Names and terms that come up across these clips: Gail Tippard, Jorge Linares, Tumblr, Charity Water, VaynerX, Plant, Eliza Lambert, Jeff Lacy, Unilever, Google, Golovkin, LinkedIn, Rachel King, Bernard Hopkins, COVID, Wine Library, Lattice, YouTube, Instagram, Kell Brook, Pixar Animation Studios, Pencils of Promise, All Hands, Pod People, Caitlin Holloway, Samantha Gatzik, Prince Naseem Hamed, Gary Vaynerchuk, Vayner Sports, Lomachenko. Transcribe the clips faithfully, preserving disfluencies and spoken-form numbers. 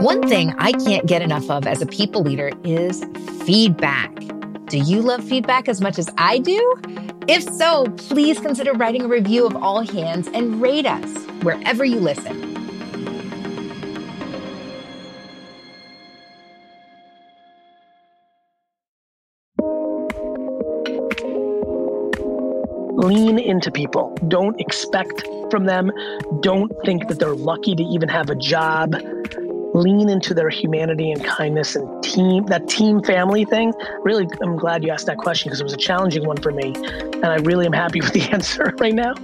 One thing I can't get enough of as a people leader is feedback. Do you love feedback as much as I do? If so, please consider writing a review of All Hands and rate us wherever you listen. Lean into people. Don't expect from them. Don't think that they're lucky to even have a job. Lean into their humanity and kindness and team, that team family thing. Really, I'm glad you asked that question because it was a challenging one for me. And I really am happy with the answer right now.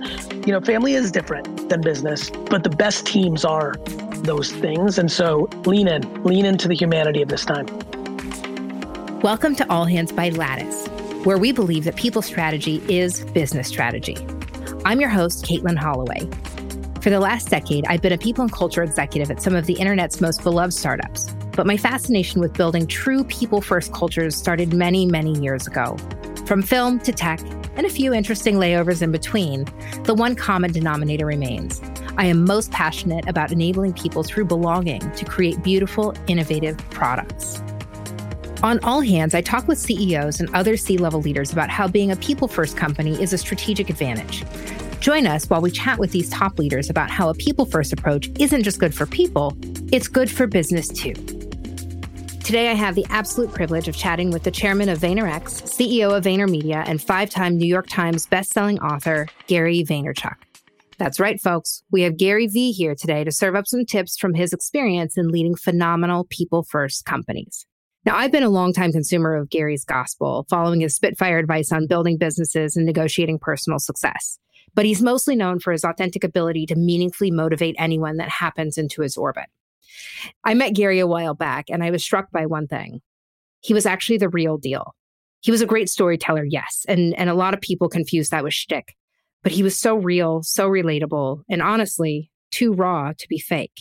You know, family is different than business, but the best teams are those things. And so lean in, lean into the humanity of this time. Welcome to All Hands by Lattice, where we believe that people strategy is business strategy. I'm your host, Caitlin Holloway. For the last decade, I've been a people and culture executive at some of the internet's most beloved startups, but my fascination with building true people-first cultures started many, many years ago. From film to tech, and a few interesting layovers in between, the one common denominator remains. I am most passionate about enabling people through belonging to create beautiful, innovative products. On All Hands, I talk with C E Os and other C-level leaders about how being a people-first company is a strategic advantage. Join us while we chat with these top leaders about how a people-first approach isn't just good for people, it's good for business too. Today, I have the absolute privilege of chatting with the chairman of VaynerX, C E O of VaynerMedia, and five-time New York Times bestselling author, Gary Vaynerchuk. That's right, folks. We have Gary V here today to serve up some tips from his experience in leading phenomenal people-first companies. Now, I've been a longtime consumer of Gary's gospel, following his spitfire advice on building businesses and negotiating personal success. But he's mostly known for his authentic ability to meaningfully motivate anyone that happens into his orbit. I met Gary a while back, and I was struck by one thing. He was actually the real deal. He was a great storyteller, yes, and, and a lot of people confuse that with shtick. But he was so real, so relatable, and honestly, too raw to be fake.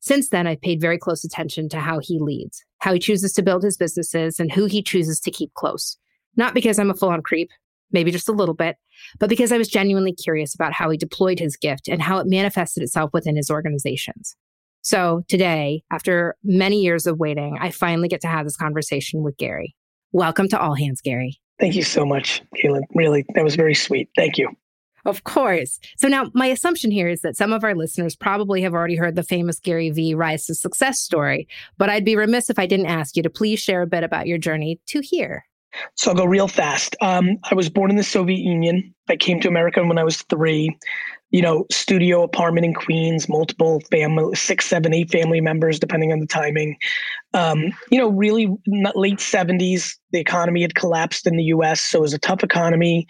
Since then, I've paid very close attention to how he leads, how he chooses to build his businesses, and who he chooses to keep close. Not because I'm a full-on creep, maybe just a little bit, but because I was genuinely curious about how he deployed his gift and how it manifested itself within his organizations. So today, after many years of waiting, I finally get to have this conversation with Gary. Welcome to All Hands, Gary. Thank you so much, Caitlin. Really, that was very sweet. Thank you. Of course. So now my assumption here is that some of our listeners probably have already heard the famous Gary V rise to success story, but I'd be remiss if I didn't ask you to please share a bit about your journey to here. So I'll go real fast. Um, I was born in the Soviet Union. I came to America when I was three, you know, studio apartment in Queens, multiple family, six, seven, eight family members, depending on the timing. Um, you know, really late seventies, the economy had collapsed in the U S. So it was a tough economy.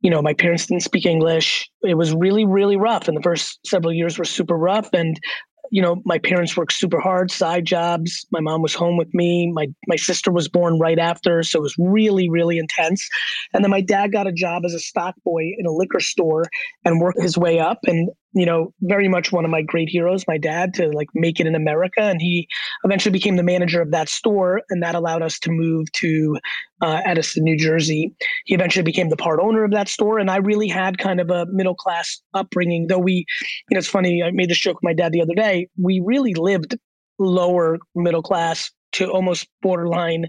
You know, my parents didn't speak English. It was really, really rough. And the first several years were super rough. And you know, my parents worked super hard, side jobs. My mom was home with me. My my sister was born right after. So it was really, really intense. And then my dad got a job as a stock boy in a liquor store and worked his way up. And, you know, very much one of my great heroes, my dad, to like make it in America. And he eventually became the manager of that store. And that allowed us to move to uh, Edison, New Jersey. He eventually became the part owner of that store. And I really had kind of a middle-class upbringing, though we, you know, it's funny, I made this joke with my dad the other day. We really lived lower middle class to almost borderline.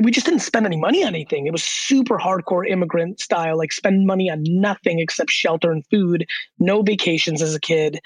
We just didn't spend any money on anything. It was super hardcore immigrant style, like spend money on nothing except shelter and food, no vacations as a kid,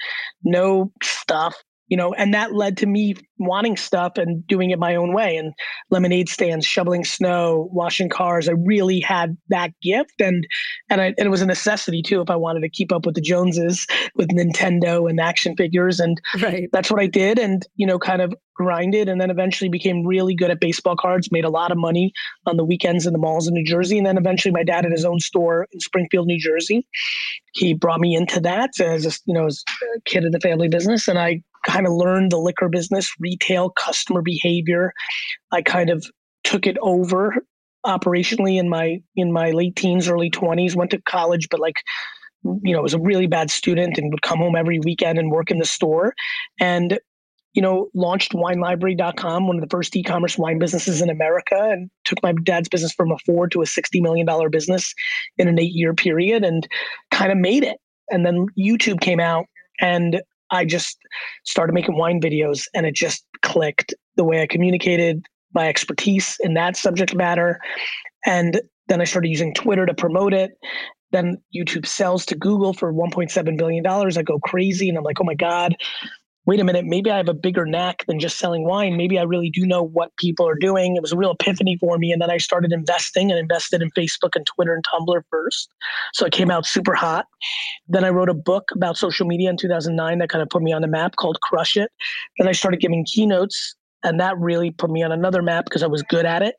no stuff, you know, and that led to me wanting stuff and doing it my own way and lemonade stands, shoveling snow, washing cars. I really had that gift. And, and, I, and it was a necessity too, if I wanted to keep up with the Joneses with Nintendo and action figures. And right. That's what I did. And, you know, kind of grinded and then eventually became really good at baseball cards, made a lot of money on the weekends in the malls in New Jersey. And then eventually my dad had his own store in Springfield, New Jersey. He brought me into that as a, you know, as a kid in the family business. And I kind of learned the liquor business, retail, customer behavior. I kind of took it over operationally in my, in my late teens, early twenties, went to college, but like, you know, was a really bad student and would come home every weekend and work in the store. And you know, launched wine library dot com, one of the first e-commerce wine businesses in America, and took my dad's business from a four to a sixty million dollars business in an eight year period and kind of made it. And then YouTube came out and I just started making wine videos and it just clicked, the way I communicated, my expertise in that subject matter. And then I started using Twitter to promote it. Then YouTube sells to Google for one point seven billion dollars. I go crazy and I'm like, oh my God, wait a minute. Maybe I have a bigger knack than just selling wine. Maybe I really do know what people are doing. It was a real epiphany for me. And then I started investing and invested in Facebook and Twitter and Tumblr first. So I came out super hot. Then I wrote a book about social media in two thousand nine that kind of put me on the map called Crush It. Then I started giving keynotes. And that really put me on another map because I was good at it.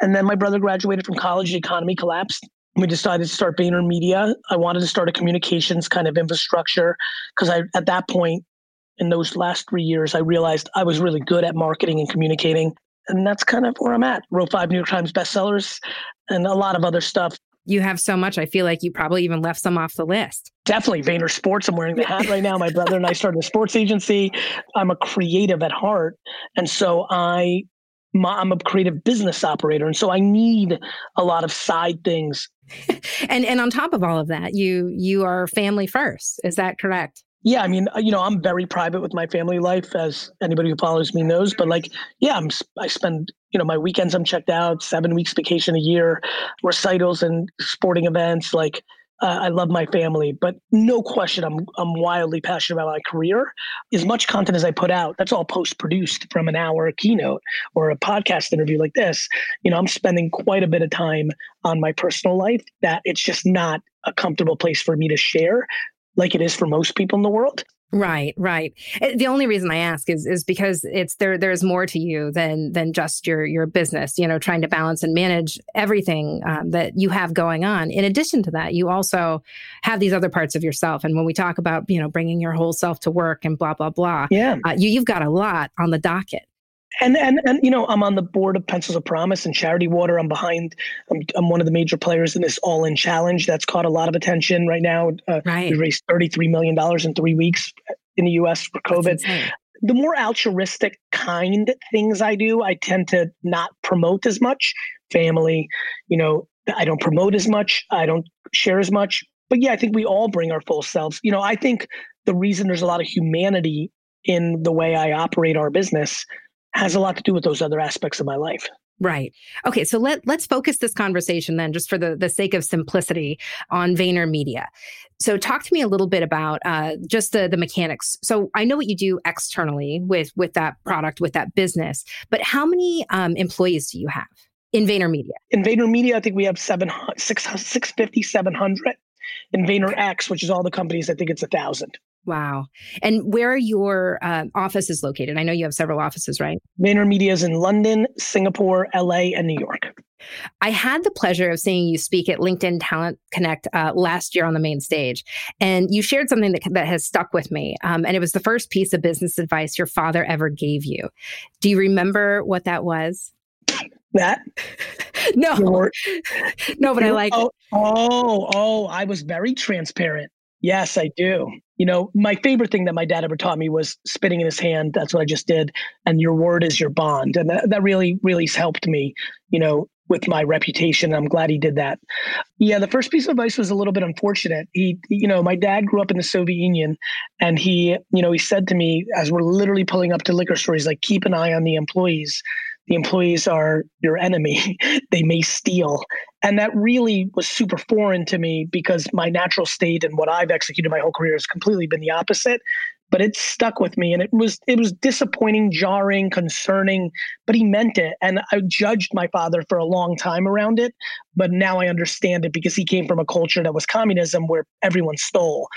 And then my brother graduated from college, the economy collapsed. We decided to start VaynerMedia. I wanted to start a communications kind of infrastructure because I, at that point in those last three years, I realized I was really good at marketing and communicating. And that's kind of where I'm at. Wrote five New York Times bestsellers and a lot of other stuff. You have so much. I feel like you probably even left some off the list. Definitely Vayner Sports. I'm wearing the hat right now. My brother and I started a sports agency. I'm a creative at heart. And so I, my, I'm a creative business operator. And so I need a lot of side things. and and on top of all of that, you you are family first. Is that correct? Yeah. I mean, you know, I'm very private with my family life, as anybody who follows me knows. But like, yeah, I'm, I spend, you know, my weekends, I'm checked out, seven weeks vacation a year, recitals and sporting events. Like, uh, I love my family, but no question, I'm I'm wildly passionate about my career. As much content as I put out, that's all post-produced from an hour keynote or a podcast interview like this. You know, I'm spending quite a bit of time on my personal life that it's just not a comfortable place for me to share, like it is for most people in the world. Right, right. The only reason I ask is is because it's there. There's more to you than than just your your business. You know, trying to balance and manage everything um, that you have going on. In addition to that, you also have these other parts of yourself. And when we talk about, you know, bringing your whole self to work and blah blah blah, yeah, uh, you you've got a lot on the docket. And, and, and, you know, I'm on the board of Pencils of Promise and Charity Water. I'm behind, I'm, I'm one of the major players in this All In challenge that's caught a lot of attention right now. Uh, right. We raised thirty-three million dollars in three weeks in the U S for COVID. The more altruistic kind things I do, I tend to not promote as much. Family, you know, I don't promote as much. I don't share as much. But yeah, I think we all bring our full selves. You know, I think the reason there's a lot of humanity in the way I operate our business has a lot to do with those other aspects of my life. Right. Okay. So let, let's focus this conversation then, just for the, the sake of simplicity, on VaynerMedia. So talk to me a little bit about uh, just the, the mechanics. So I know what you do externally with, with that product, with that business, but how many um, employees do you have in VaynerMedia? In VaynerMedia, I think we have seven, six, six fifty, seven hundred. In VaynerX, which is all the companies, I think it's a thousand. Wow. And where are your uh, offices located? I know you have several offices, right? VaynerMedia is in London, Singapore, L A, and New York. I had the pleasure of seeing you speak at LinkedIn Talent Connect uh, last year on the main stage. And you shared something that, that has stuck with me. Um, and it was the first piece of business advice your father ever gave you. Do you remember what that was? That? No. Your, no, but your, I like oh, it. Oh, oh, I was very transparent. Yes, I do. You know, my favorite thing that my dad ever taught me was spitting in his hand. That's what I just did. And your word is your bond. And that, that really, really helped me, you know, with my reputation. I'm glad he did that. Yeah, the first piece of advice was a little bit unfortunate. He, you know, my dad grew up in the Soviet Union, and he, you know, he said to me, as we're literally pulling up to liquor stores, like, keep an eye on the employees. The employees are your enemy. They may steal. And that really was super foreign to me, because my natural state and what I've executed my whole career has completely been the opposite. But it stuck with me, and it was it was disappointing, jarring, concerning, but he meant it. And I judged my father for a long time around it, but now I understand it, because he came from a culture that was communism, where everyone stole.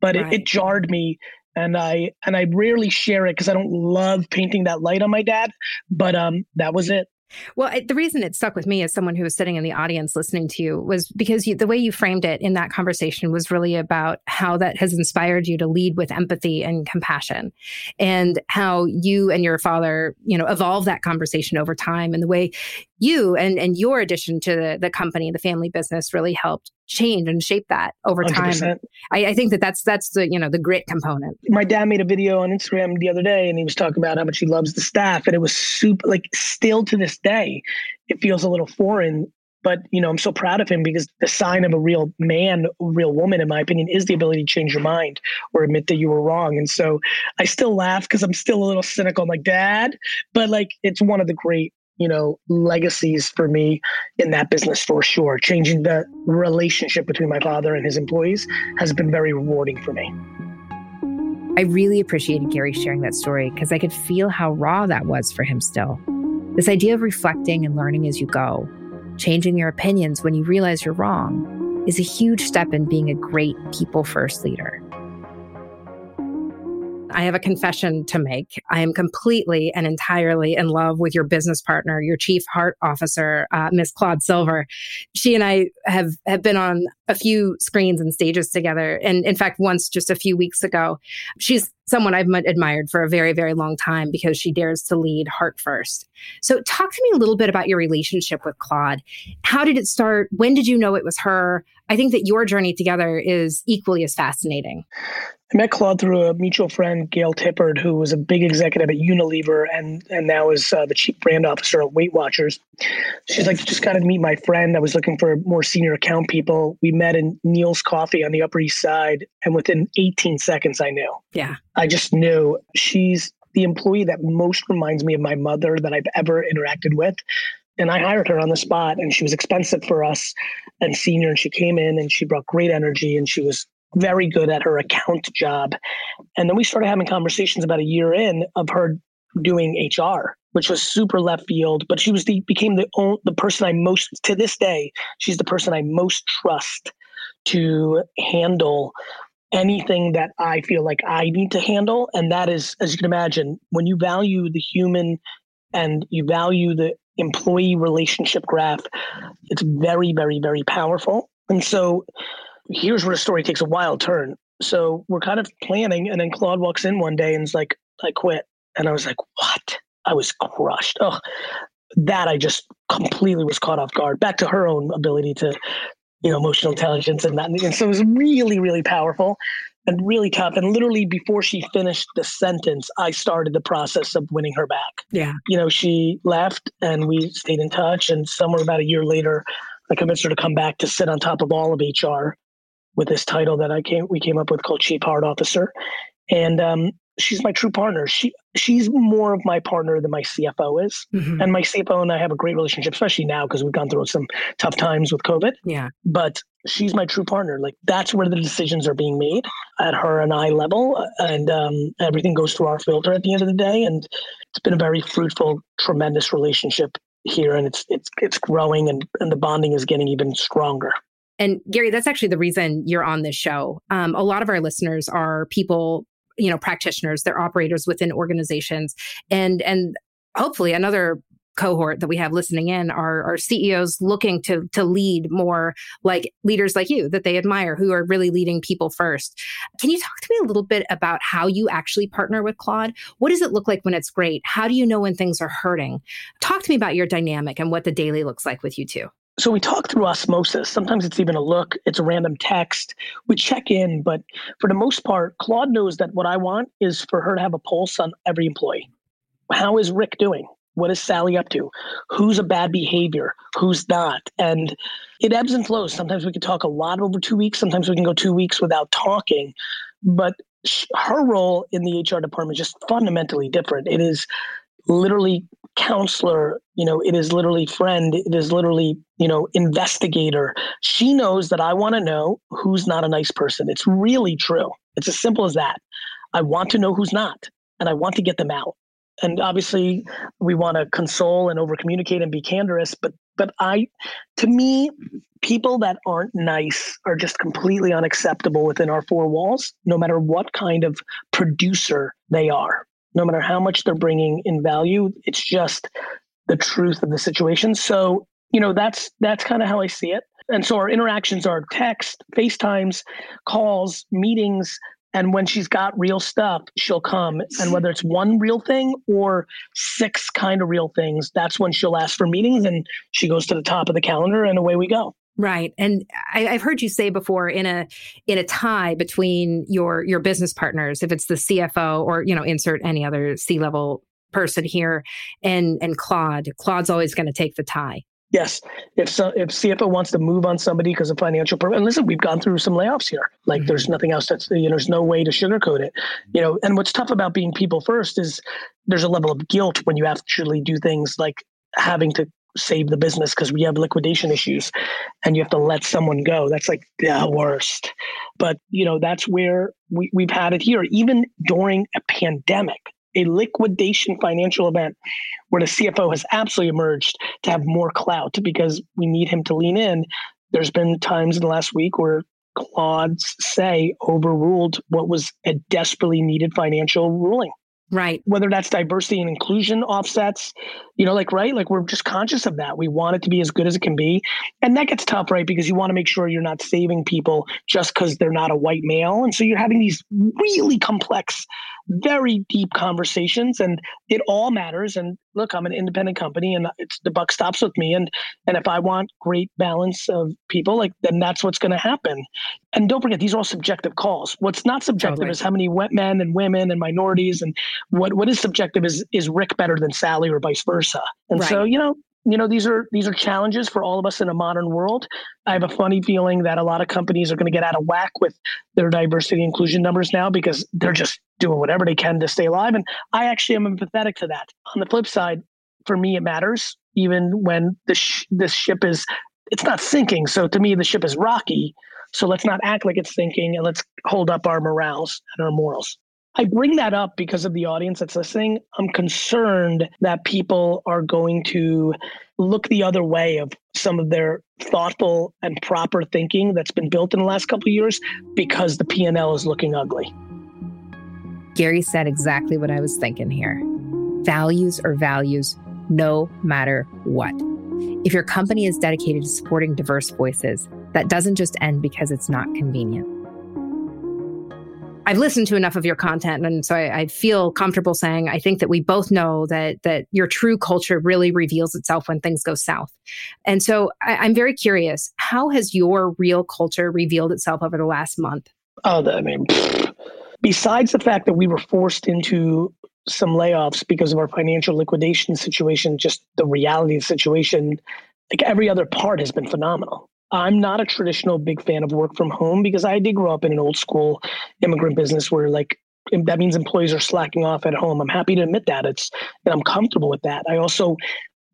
But right. it, it jarred me. And I and I rarely share it because I don't love painting that light on my dad. But um, that was it. Well, I, the reason it stuck with me as someone who was sitting in the audience listening to you was because you, the way you framed it in that conversation was really about how that has inspired you to lead with empathy and compassion, and how you and your father, you know, evolved that conversation over time, and the way you and, and your addition to the, the company, the family business, really helped change and shape that over time. I, I think that that's, that's the, you know, the grit component. My dad made a video on Instagram the other day, and he was talking about how much he loves the staff. And it was super, like, still to this day, it feels a little foreign But, you know, I'm so proud of him because the sign of a real man, real woman, in my opinion, is the ability to change your mind or admit that you were wrong. And so I still laugh because I'm still a little cynical. I'm like, Dad, but like, it's one of the great, you know, legacies for me in that business for sure. Changing the relationship between my father and his employees has been very rewarding for me. I really appreciated Gary sharing that story because I could feel how raw that was for him still. This idea of reflecting and learning as you go, changing your opinions when you realize you're wrong, is a huge step in being a great people-first leader. I have a confession to make. I am completely and entirely in love with your business partner, your chief heart officer, uh, Miss Claude Silver. She and I have, have been on a few screens and stages together. And in fact, once just a few weeks ago, she's someone I've admired for a very, very long time because she dares to lead heart first. So talk to me a little bit about your relationship with Claude. How did it start? When did you know it was her? I think that your journey together is equally as fascinating. I met Claude through a mutual friend, Gail Tippard, who was a big executive at Unilever and, and now is uh, the chief brand officer at Weight Watchers. She's like, just got to meet my friend. I was looking for more senior account people. We met in Neil's Coffee on the Upper East Side. And within eighteen seconds, I knew. Yeah. I just knew she's the employee that most reminds me of my mother that I've ever interacted with. And I hired her on the spot, and she was expensive for us and senior. And she came in and she brought great energy, and she was very good at her account job. And then we started having conversations about a year in of her doing H R, which was super left field. But she was the became the only, the person I most, to this day, she's the person I most trust to handle anything that I feel like I need to handle. And that is, as you can imagine, when you value the human and you value the employee relationship graph, it's very, very, very powerful. And so here's where the story takes a wild turn. So we're kind of planning, and then Claude walks in one day and is like, I quit. And I was like, what? I was crushed. Oh, that I just completely was caught off guard. Back to her own ability to, you know, emotional intelligence and that. And so it was really, really powerful and really tough. And literally before she finished the sentence, I started the process of winning her back. Yeah. You know, she left and we stayed in touch. And somewhere about a year later, I convinced her to come back to sit on top of all of H R, with this title that I came, we came up with called Chief Heart Officer. And um, she's my true partner. She She's more of my partner than my C F O is. Mm-hmm. And my C F O and I have a great relationship, especially now because we've gone through some tough times with COVID. Yeah. But she's my true partner. Like, that's where the decisions are being made at her and I level. And um, everything goes through our filter at the end of the day. And it's been a very fruitful, tremendous relationship here. And it's it's it's growing, and, and the bonding is getting even stronger. And Gary, that's actually the reason you're on this show. Um, a lot of our listeners are people, you know, practitioners, they're operators within organizations. And and hopefully another cohort that we have listening in are, are C E Os looking to to lead more like leaders like you that they admire, who are really leading people first. Can you talk to me a little bit about how you actually partner with Claude? What does it look like when it's great? How do you know when things are hurting? Talk to me about your dynamic and what the daily looks like with you two. So we talk through osmosis. Sometimes it's even a look, it's a random text. We check in, but for the most part, Claude knows that what I want is for her to have a pulse on every employee. How is Rick doing? What is Sally up to? Who's a bad behavior? Who's not? And it ebbs and flows. Sometimes we can talk a lot over two weeks. Sometimes we can go two weeks without talking. But her role in the H R department is just fundamentally different. It is literally counselor, you know, it is literally friend, it is literally, you know, investigator. She knows that I want to know who's not a nice person. It's really true. It's as simple as that. I want to know who's not, and I want to get them out. And obviously we want to console and over communicate and be candorous, but but I, to me, people that aren't nice are just completely unacceptable within our four walls, no matter what kind of producer they are. No matter how much they're bringing in value, it's just the truth of the situation. So, you know, that's that's kind of how I see it. And so our interactions are text, FaceTimes, calls, meetings. And when she's got real stuff, she'll come. And whether it's one real thing or six kind of real things, that's when she'll ask for meetings. And she goes to the top of the calendar and away we go. Right. And I, I've heard you say before, in a in a tie between your your business partners, if it's the C F O or, you know, insert any other C-level person here, and and Claude, Claude's always going to take the tie. Yes, if so, if C F O wants to move on somebody because of financial purpose, and listen, we've gone through some layoffs here. Like, mm-hmm. there's nothing else that's, you know, there's no way to sugarcoat it. You know, and what's tough about being people first is there's a level of guilt when you actually do things like having to save the business because we have liquidation issues, and you have to let someone go. That's like the worst. But you know, that's where we, we've had it here, even during a pandemic. A liquidation financial event where the C F O has absolutely emerged to have more clout because we need him to lean in. There's been times in the last week where Claude's say overruled what was a desperately needed financial ruling. Right. Whether that's diversity and inclusion offsets, you know, like, right, like we're just conscious of that. We want it to be as good as it can be. And that gets tough, right? Because you want to make sure you're not saving people just because they're not a white male. And so you're having these really complex, very deep conversations, and it all matters. And look, I'm an independent company and it's the buck stops with me. And, and if I want great balance of people, like, then that's what's going to happen. And don't forget, these are all subjective calls. What's not subjective totally. is how many men and women and minorities, and what, what is subjective is, is Rick better than Sally or vice versa. And right. so, you know, you know, these are, these are challenges for all of us in a modern world. I have a funny feeling that a lot of companies are going to get out of whack with their diversity inclusion numbers now because they're just doing whatever they can to stay alive. And I actually am empathetic to that. On the flip side, for me, it matters even when the sh- this ship is, it's not sinking. So to me, the ship is rocky. So let's not act like it's sinking, and let's hold up our morals and our morals. I bring that up because of the audience that's listening. I'm concerned that people are going to look the other way of some of their thoughtful and proper thinking that's been built in the last couple of years because the P and L is looking ugly. Gary said exactly what I was thinking here. Values are values, no matter what. If your company is dedicated to supporting diverse voices, that doesn't just end because it's not convenient. I've listened to enough of your content, and so I, I feel comfortable saying I think that we both know that that your true culture really reveals itself when things go south. And so I, I'm very curious, how has your real culture revealed itself over the last month? Oh, I mean, pfft. Besides the fact that we were forced into some layoffs because of our financial liquidation situation, just the reality of the situation, like every other part has been phenomenal. I'm not a traditional big fan of work from home because I did grow up in an old school immigrant business where, like, that means employees are slacking off at home. I'm happy to admit that. It's, and I'm comfortable with that. I also,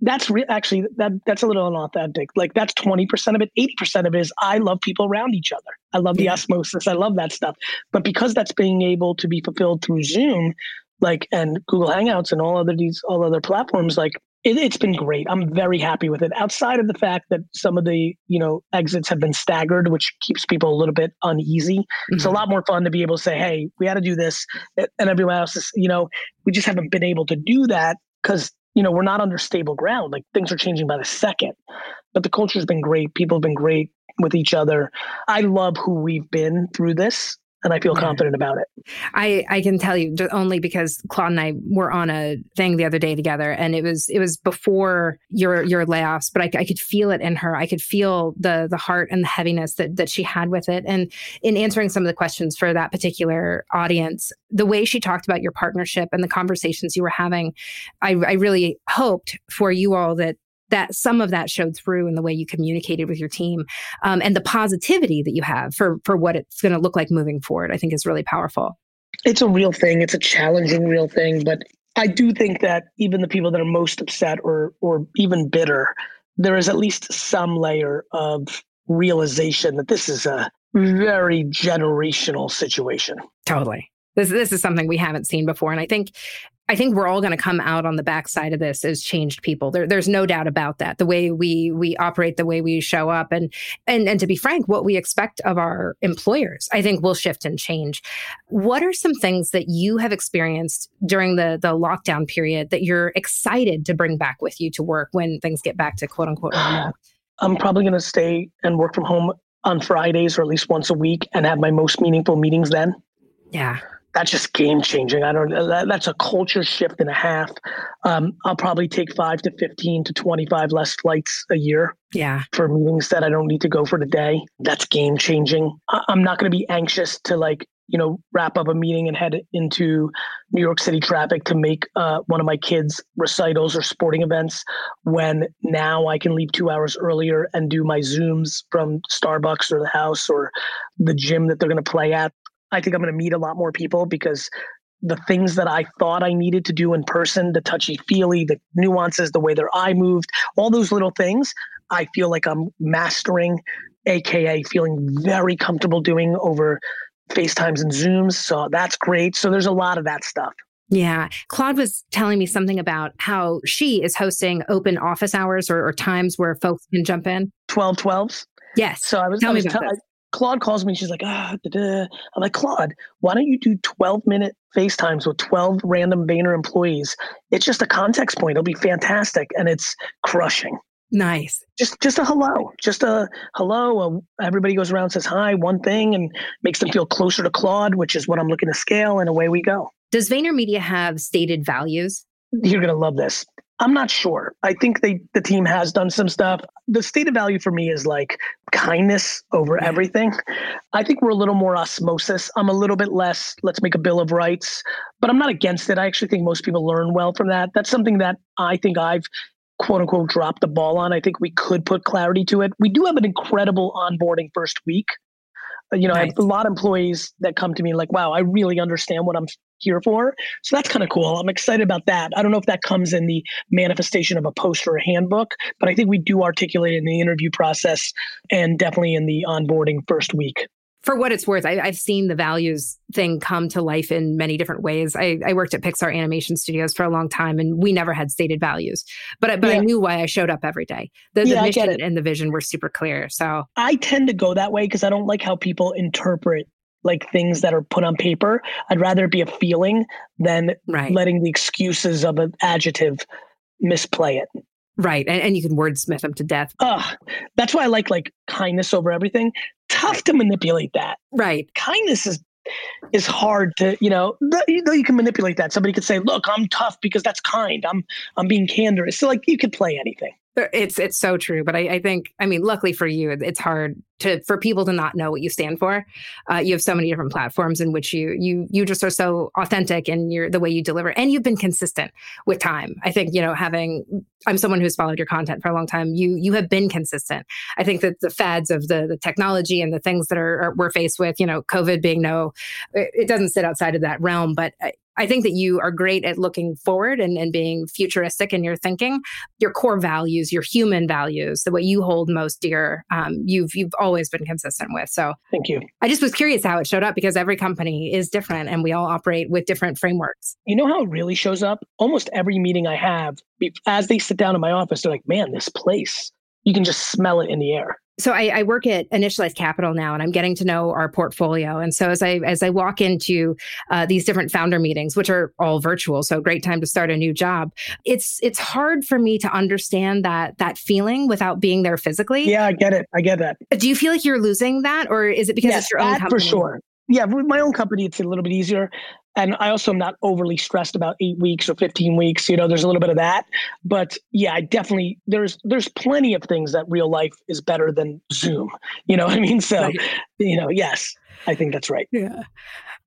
that's re- actually, that that's a little unauthentic. Like, that's twenty percent of it. eighty percent of it is I love people around each other. I love the osmosis. I love that stuff. But because that's being able to be fulfilled through Zoom, like, and Google Hangouts and all other these, all other platforms, like, It, it's been great. I'm very happy with it. Outside of the fact that some of the, you know, exits have been staggered, which keeps people a little bit uneasy. Mm-hmm. It's a lot more fun to be able to say, hey, we had to do this, and everyone else is, you know, we just haven't been able to do that because, you know, we're not under stable ground. Like, things are changing by the second, but the culture has been great. People have been great with each other. I love who we've been through this. And I feel yeah. confident about it. I, I can tell you only because Claude and I were on a thing the other day together, and it was it was before your your layoffs, but I, I could feel it in her. I could feel the the heart and the heaviness that that she had with it. And in answering some of the questions for that particular audience, the way she talked about your partnership and the conversations you were having, I, I really hoped for you all that that some of that showed through in the way you communicated with your team, um, and the positivity that you have for for what it's going to look like moving forward, I think is really powerful. It's a real thing. It's a challenging real thing. But I do think that even the people that are most upset or or even bitter, there is at least some layer of realization that this is a very generational situation. Totally. This this is something we haven't seen before. And I think I think we're all going to come out on the backside of this as changed people. There, there's no doubt about that. The way we we operate, the way we show up, and and and to be frank, what we expect of our employers, I think, will shift and change. What are some things that you have experienced during the the lockdown period that you're excited to bring back with you to work when things get back to quote unquote normal? I'm probably going to stay and work from home on Fridays, or at least once a week, and have my most meaningful meetings then. Yeah. That's just game changing. I don't. That, that's a culture shift and a half. Um, I'll probably take five to fifteen to twenty-five less flights a year. Yeah. For meetings that I don't need to go for the day. That's game changing. I, I'm not going to be anxious to like you know, wrap up a meeting and head into New York City traffic to make uh, one of my kids' recitals or sporting events, when now I can leave two hours earlier and do my Zooms from Starbucks or the house or the gym that they're going to play at. I think I'm going to meet a lot more people, because the things that I thought I needed to do in person, the touchy-feely, the nuances, the way their eye moved, all those little things, I feel like I'm mastering, A K A feeling very comfortable doing over FaceTimes and Zooms. So that's great. So there's a lot of that stuff. Yeah. Claude was telling me something about how she is hosting open office hours, or, or times where folks can jump in. twelve twelves Yes. So I was, Tell I was me about t- I, Claude calls me. She's like, ah, da-da. I'm like, Claude, why don't you do twelve minute FaceTimes with twelve random Vayner employees? It's just a context point. It'll be fantastic. And it's crushing. Nice. Just just a hello. Just a hello. A, everybody goes around, says hi, one thing, and makes them feel closer to Claude, which is what I'm looking to scale, and away we go. Does VaynerMedia have stated values? You're going to love this. I'm not sure. I think they the team has done some stuff. The stated value for me is like kindness over yeah. everything. I think we're a little more osmosis. I'm a little bit less, let's make a bill of rights, but I'm not against it. I actually think most people learn well from that. That's something that I think I've quote unquote, drop the ball on. I think we could put clarity to it. We do have an incredible onboarding first week. You know, nice. I have a lot of employees that come to me like, wow, I really understand what I'm here for. So that's kind of cool. I'm excited about that. I don't know if that comes in the manifestation of a post or a handbook, but I think we do articulate it in the interview process and definitely in the onboarding first week. For what it's worth, I, I've seen the values thing come to life in many different ways. I, I worked at Pixar Animation Studios for a long time, and we never had stated values, but, but yeah. I knew why I showed up every day. The, yeah, the mission and the vision were super clear. So I tend to go that way because I don't like how people interpret like things that are put on paper. I'd rather it be a feeling than right. letting the excuses of an adjective misplay it. Right. And, and you can wordsmith them to death. Uh, that's why I like like kindness over everything. Tough to manipulate that. Right. Kindness is is hard to, you know, th- though you can manipulate that. Somebody could say, look, I'm tough because that's kind. I'm I'm being candid. So like you could play anything. It's it's so true. But I, I think, I mean, luckily for you, it's hard to for people to not know what you stand for. Uh, you have so many different platforms in which you you you just are so authentic in your the way you deliver. And you've been consistent with time. I think, you know, having, I'm someone who's followed your content for a long time. You you have been consistent. I think that the fads of the the technology and the things that are, are we're faced with, you know, COVID being no, it, it doesn't sit outside of that realm. But I, I think that you are great at looking forward and, and being futuristic in your thinking. Your core values, your human values, the way you hold most dear, um, you've you've always been consistent with. So thank you. I just was curious how it showed up because every company is different and we all operate with different frameworks. You know how it really shows up? Almost every meeting I have, as they sit down in my office, they're like, man, this place, you can just smell it in the air. So I, I work at Initialized Capital now, and I'm getting to know our portfolio. And so as I as I walk into uh, these different founder meetings, which are all virtual, so great time to start a new job. It's it's hard for me to understand that that feeling without being there physically. Yeah, I get it. I get that. Do you feel like you're losing that, or is it because yes, it's your own that company? For sure. Yeah, with my own company, it's a little bit easier. And I also am not overly stressed about eight weeks or fifteen weeks. You know, there's a little bit of that. But yeah, I definitely, there's there's plenty of things that real life is better than Zoom. You know what I mean? So, right. you know, yes, I think that's right. Yeah.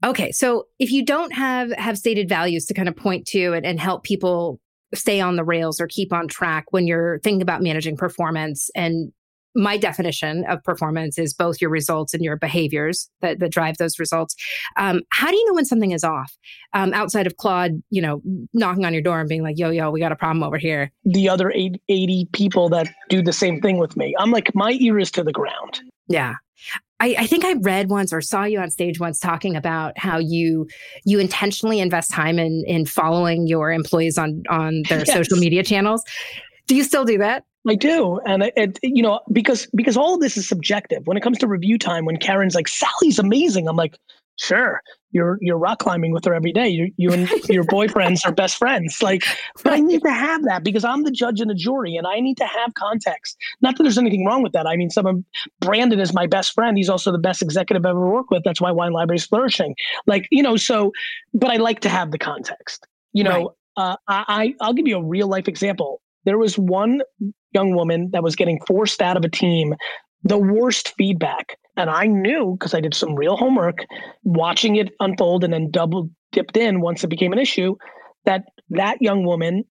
Okay. So if you don't have, have stated values to kind of point to and, and help people stay on the rails or keep on track when you're thinking about managing performance, and my definition of performance is both your results and your behaviors that, that drive those results. Um, how do you know when something is off? Um, outside of Claude, you know, knocking on your door and being like, yo, yo, we got a problem over here. The other eighty people that do the same thing with me, I'm like, my ear is to the ground. Yeah. I, I think I read once or saw you on stage once talking about how you you intentionally invest time in in following your employees on, on their yes. social media channels. Do you still do that? I do. And, it, it, you know, because because all of this is subjective. When it comes to review time, when Karen's like, Sally's amazing, I'm like, sure, you're you're rock climbing with her every day. You, you and your boyfriends are best friends. Like, but I need to have that because I'm the judge and the jury and I need to have context. Not that there's anything wrong with that. I mean, someone, Brandon is my best friend. He's also the best executive I've ever worked with. That's why Wine Library is flourishing. Like, you know, so, but I like to have the context. You know, right. uh, I, I'll give you a real life example. There was one young woman that was getting forced out of a team, the worst feedback. And I knew, because I did some real homework, watching it unfold and then double dipped in once it became an issue, that that young woman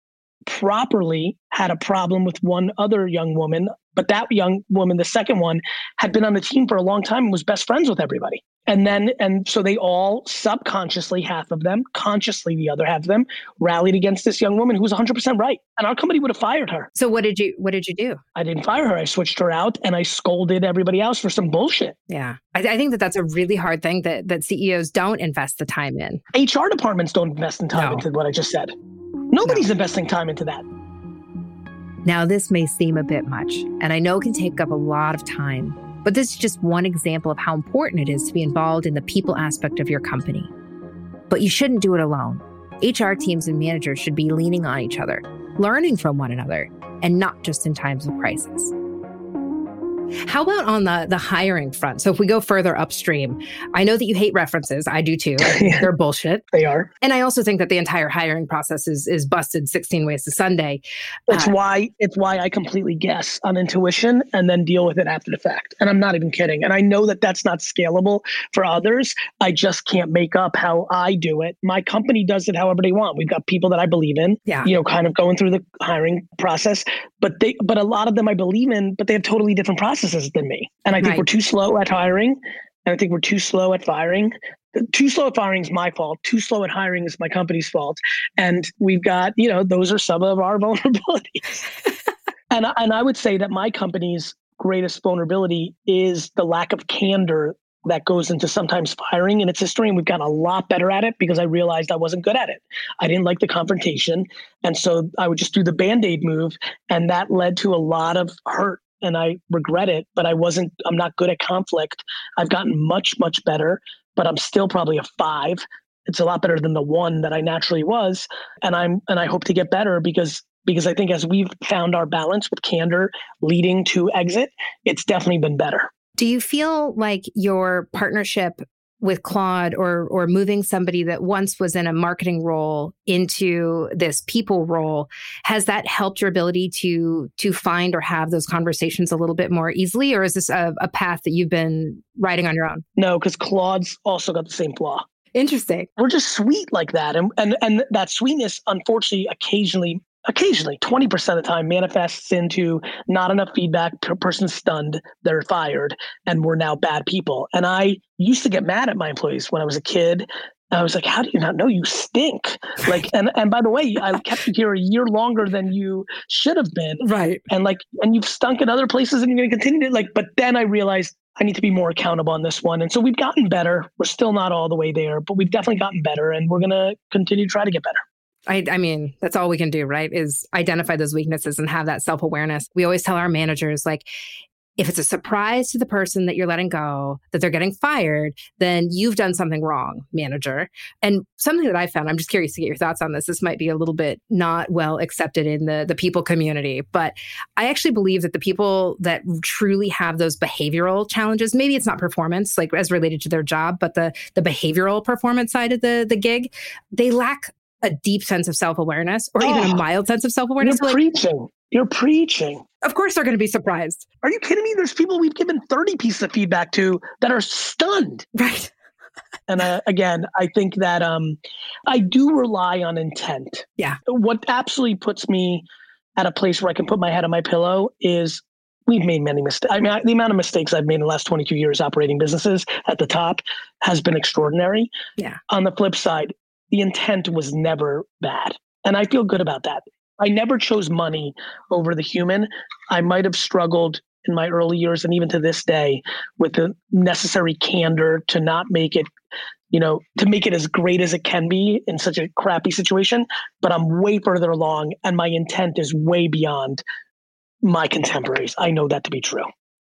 properly had a problem with one other young woman. But that young woman, the second one, had been on the team for a long time and was best friends with everybody. And then, and so they all subconsciously, half of them, consciously the other half of them, rallied against this young woman who was one hundred percent right. And our company would have fired her. So what did you, what did you do? I didn't fire her. I switched her out and I scolded everybody else for some bullshit. Yeah. I, I think that that's a really hard thing that, that C E Os don't invest the time in. H R departments don't invest in time no. into what I just said. Nobody's no. investing time into that. Now, this may seem a bit much, and I know it can take up a lot of time, but this is just one example of how important it is to be involved in the people aspect of your company. But you shouldn't do it alone. H R teams and managers should be leaning on each other, learning from one another, and not just in times of crisis. How about on the, the hiring front? So if we go further upstream, I know that you hate references. I do too. Yeah. They're bullshit. They are. And I also think that the entire hiring process is is busted sixteen ways to Sunday. It's uh, why it's why I completely guess on intuition and then deal with it after the fact. And I'm not even kidding. And I know that that's not scalable for others. I just can't make up how I do it. My company does it however they want. We've got people that I believe in, yeah. you know, kind of going through the hiring process, but they but a lot of them I believe in, but they have totally different processes. processes than me. And I think right. we're too slow at hiring. And I think we're too slow at firing. Too slow at firing is my fault. Too slow at hiring is my company's fault. And we've got, you know, those are some of our vulnerabilities. and, and I would say that my company's greatest vulnerability is the lack of candor that goes into sometimes firing in its history. And we've gotten a lot better at it because I realized I wasn't good at it. I didn't like the confrontation. And so I would just do the Band-Aid move. And that led to a lot of hurt. And I regret it, but I wasn't, I'm not good at conflict. I've gotten much, much better, but I'm still probably a five. It's a lot better than the one that I naturally was. And I'm, and I hope to get better because, because I think as we've found our balance with candor leading to exit, it's definitely been better. Do you feel like your partnership with Claude or or moving somebody that once was in a marketing role into this people role, has that helped your ability to to find or have those conversations a little bit more easily? Or is this a, a path that you've been riding on your own? No, because Claude's also got the same flaw. Interesting. We're just sweet like that. And and and that sweetness, unfortunately, occasionally Occasionally, twenty percent of the time manifests into not enough feedback, person's stunned, they're fired, and we're now bad people. And I used to get mad at my employees when I was a kid. I was like, how do you not know you stink? Like, and, and by the way, I kept you here a year longer than you should have been. Right. And like, and you've stunk in other places and you're going to continue to like, but then I realized I need to be more accountable on this one. And so we've gotten better. We're still not all the way there, but we've definitely gotten better and we're going to continue to try to get better. I, I mean, that's all we can do, right? Is identify those weaknesses and have that self-awareness. We always tell our managers, like, if it's a surprise to the person that you're letting go, that they're getting fired, then you've done something wrong, manager. And something that I found, I'm just curious to get your thoughts on this. This might be a little bit not well accepted in the, the people community, but I actually believe that the people that truly have those behavioral challenges, maybe it's not performance, like as related to their job, but the, the behavioral performance side of the, the gig, they lack a deep sense of self-awareness or oh, even a mild sense of self-awareness. You're like, preaching. You're preaching. Of course they're going to be surprised. Are you kidding me? There's people we've given thirty pieces of feedback to that are stunned. Right. And uh, again, I think that um, I do rely on intent. Yeah. What absolutely puts me at a place where I can put my head on my pillow is we've made many mistakes. I mean, I, the amount of mistakes I've made in the last twenty-two years operating businesses at the top has been extraordinary. Yeah. On the flip side, the intent was never bad. And I feel good about that. I never chose money over the human. I might have struggled in my early years and even to this day with the necessary candor to not make it, you know, to make it as great as it can be in such a crappy situation. But I'm way further along and my intent is way beyond my contemporaries. I know that to be true.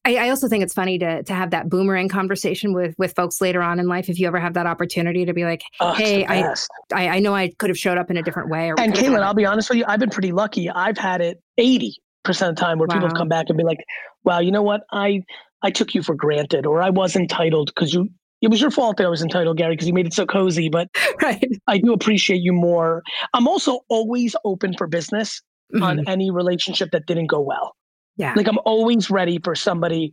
I also think it's funny to to have that boomerang conversation with with folks later on in life. If you ever have that opportunity to be like, oh, hey, I, I I know I could have showed up in a different way. Or and Caitlin, I'll be honest with you. I've been pretty lucky. I've had it eighty percent of the time where wow. people have come back and be like, wow, you know what? I, I took you for granted or I was entitled because you it was your fault that I was entitled, Gary, because you made it so cozy. But right. I do appreciate you more. I'm also always open for business mm-hmm. on any relationship that didn't go well. Yeah. Like I'm always ready for somebody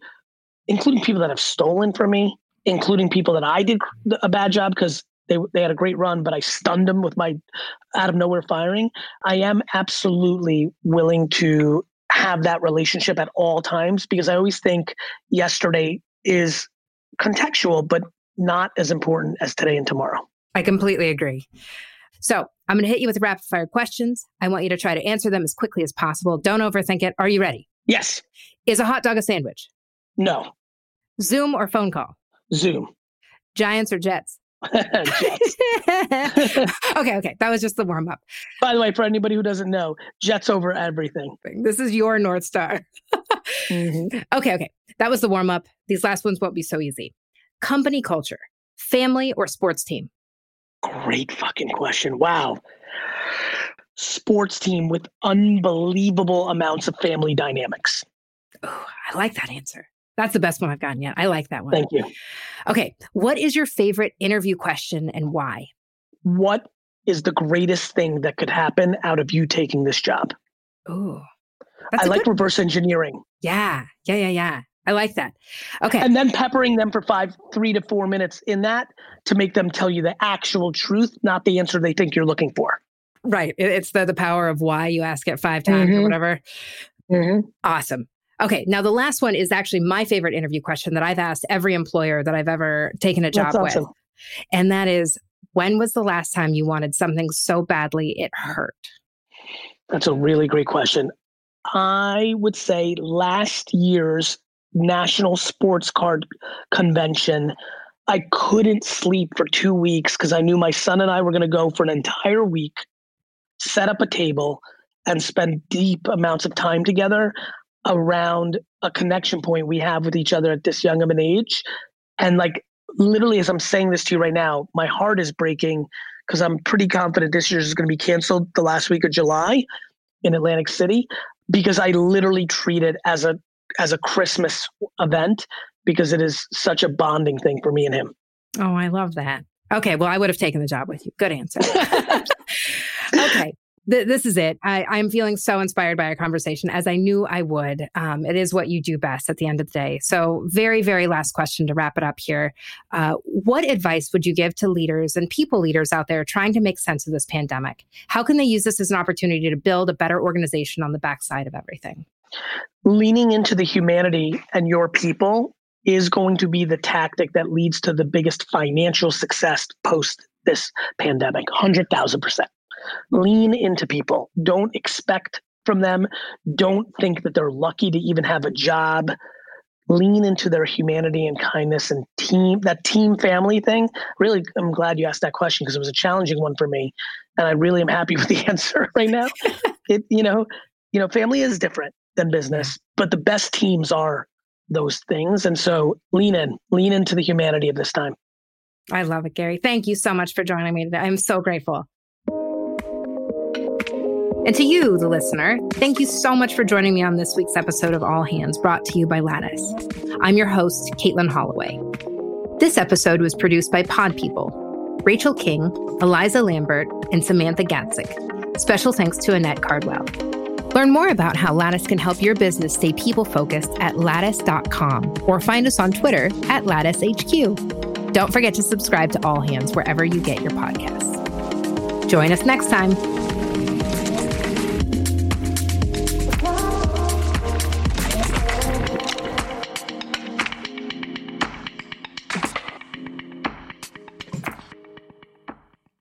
including people that have stolen from me, including people that I did a bad job because they they had a great run, but I stunned them with my out of nowhere firing. I am absolutely willing to have that relationship at all times because I always think yesterday is contextual, but not as important as today and tomorrow. I completely agree. So I'm going to hit you with rapid fire questions. I want you to try to answer them as quickly as possible. Don't overthink it. Are you ready? Yes. Is a hot dog a sandwich? No. Zoom or phone call? Zoom. Giants or Jets? Jets. okay, okay. That was just the warm up. By the way, for anybody who doesn't know, Jets over everything. This is your North Star. mm-hmm. Okay, okay. That was the warm up. These last ones won't be so easy. Company culture, family or sports team? Great fucking question. Wow. Sports team with unbelievable amounts of family dynamics. Oh, I like that answer. That's the best one I've gotten yet. I like that one. Thank you. Okay. What is your favorite interview question and why? What is the greatest thing that could happen out of you taking this job? Oh, I like good... reverse engineering. Yeah. Yeah, yeah, yeah. I like that. Okay. And then peppering them for five, three to four minutes in that to make them tell you the actual truth, not the answer they think you're looking for. Right. It's the, the power of why you ask it five times mm-hmm. or whatever. Mm-hmm. Awesome. Okay. Now, the last one is actually my favorite interview question that I've asked every employer that I've ever taken a job awesome. with. And that is, when was the last time you wanted something so badly it hurt? That's a really great question. I would say last year's National Sports Card Convention. I couldn't sleep for two weeks because I knew my son and I were going to go for an entire week, set up a table, and spend deep amounts of time together around a connection point we have with each other at this young of an age. And like literally as I'm saying this to you right now, my heart is breaking because I'm pretty confident this year's is going to be canceled the last week of July in Atlantic City because I literally treat it as a as a Christmas event because it is such a bonding thing for me and him. Oh, I love that. Okay. Well, I would have taken the job with you. Good answer. Okay. Th- this is it. I, I'm feeling so inspired by our conversation as I knew I would. Um, it is what you do best at the end of the day. So very, very last question to wrap it up here. Uh, what advice would you give to leaders and people leaders out there trying to make sense of this pandemic? How can they use this as an opportunity to build a better organization on the backside of everything? Leaning into the humanity and your people is going to be the tactic that leads to the biggest financial success post this pandemic, one hundred thousand percent. Lean into people. Don't expect from them. Don't think that they're lucky to even have a job. Lean into their humanity and kindness and team, that team family thing. Really, I'm glad you asked that question because it was a challenging one for me. And I really am happy with the answer right now. It, you know, you know, family is different than business, but the best teams are those things. And so lean in, lean into the humanity of this time. I love it, Gary. Thank you so much for joining me today. I'm so grateful. And to you, the listener, thank you so much for joining me on this week's episode of All Hands, brought to you by Lattice. I'm your host, Caitlin Holloway. This episode was produced by Pod People, Rachel King, Eliza Lambert, and Samantha Gatzik. Special thanks to Annette Cardwell. Learn more about how Lattice can help your business stay people-focused at lattice dot com or find us on Twitter at Lattice H Q. Don't forget to subscribe to All Hands wherever you get your podcasts. Join us next time.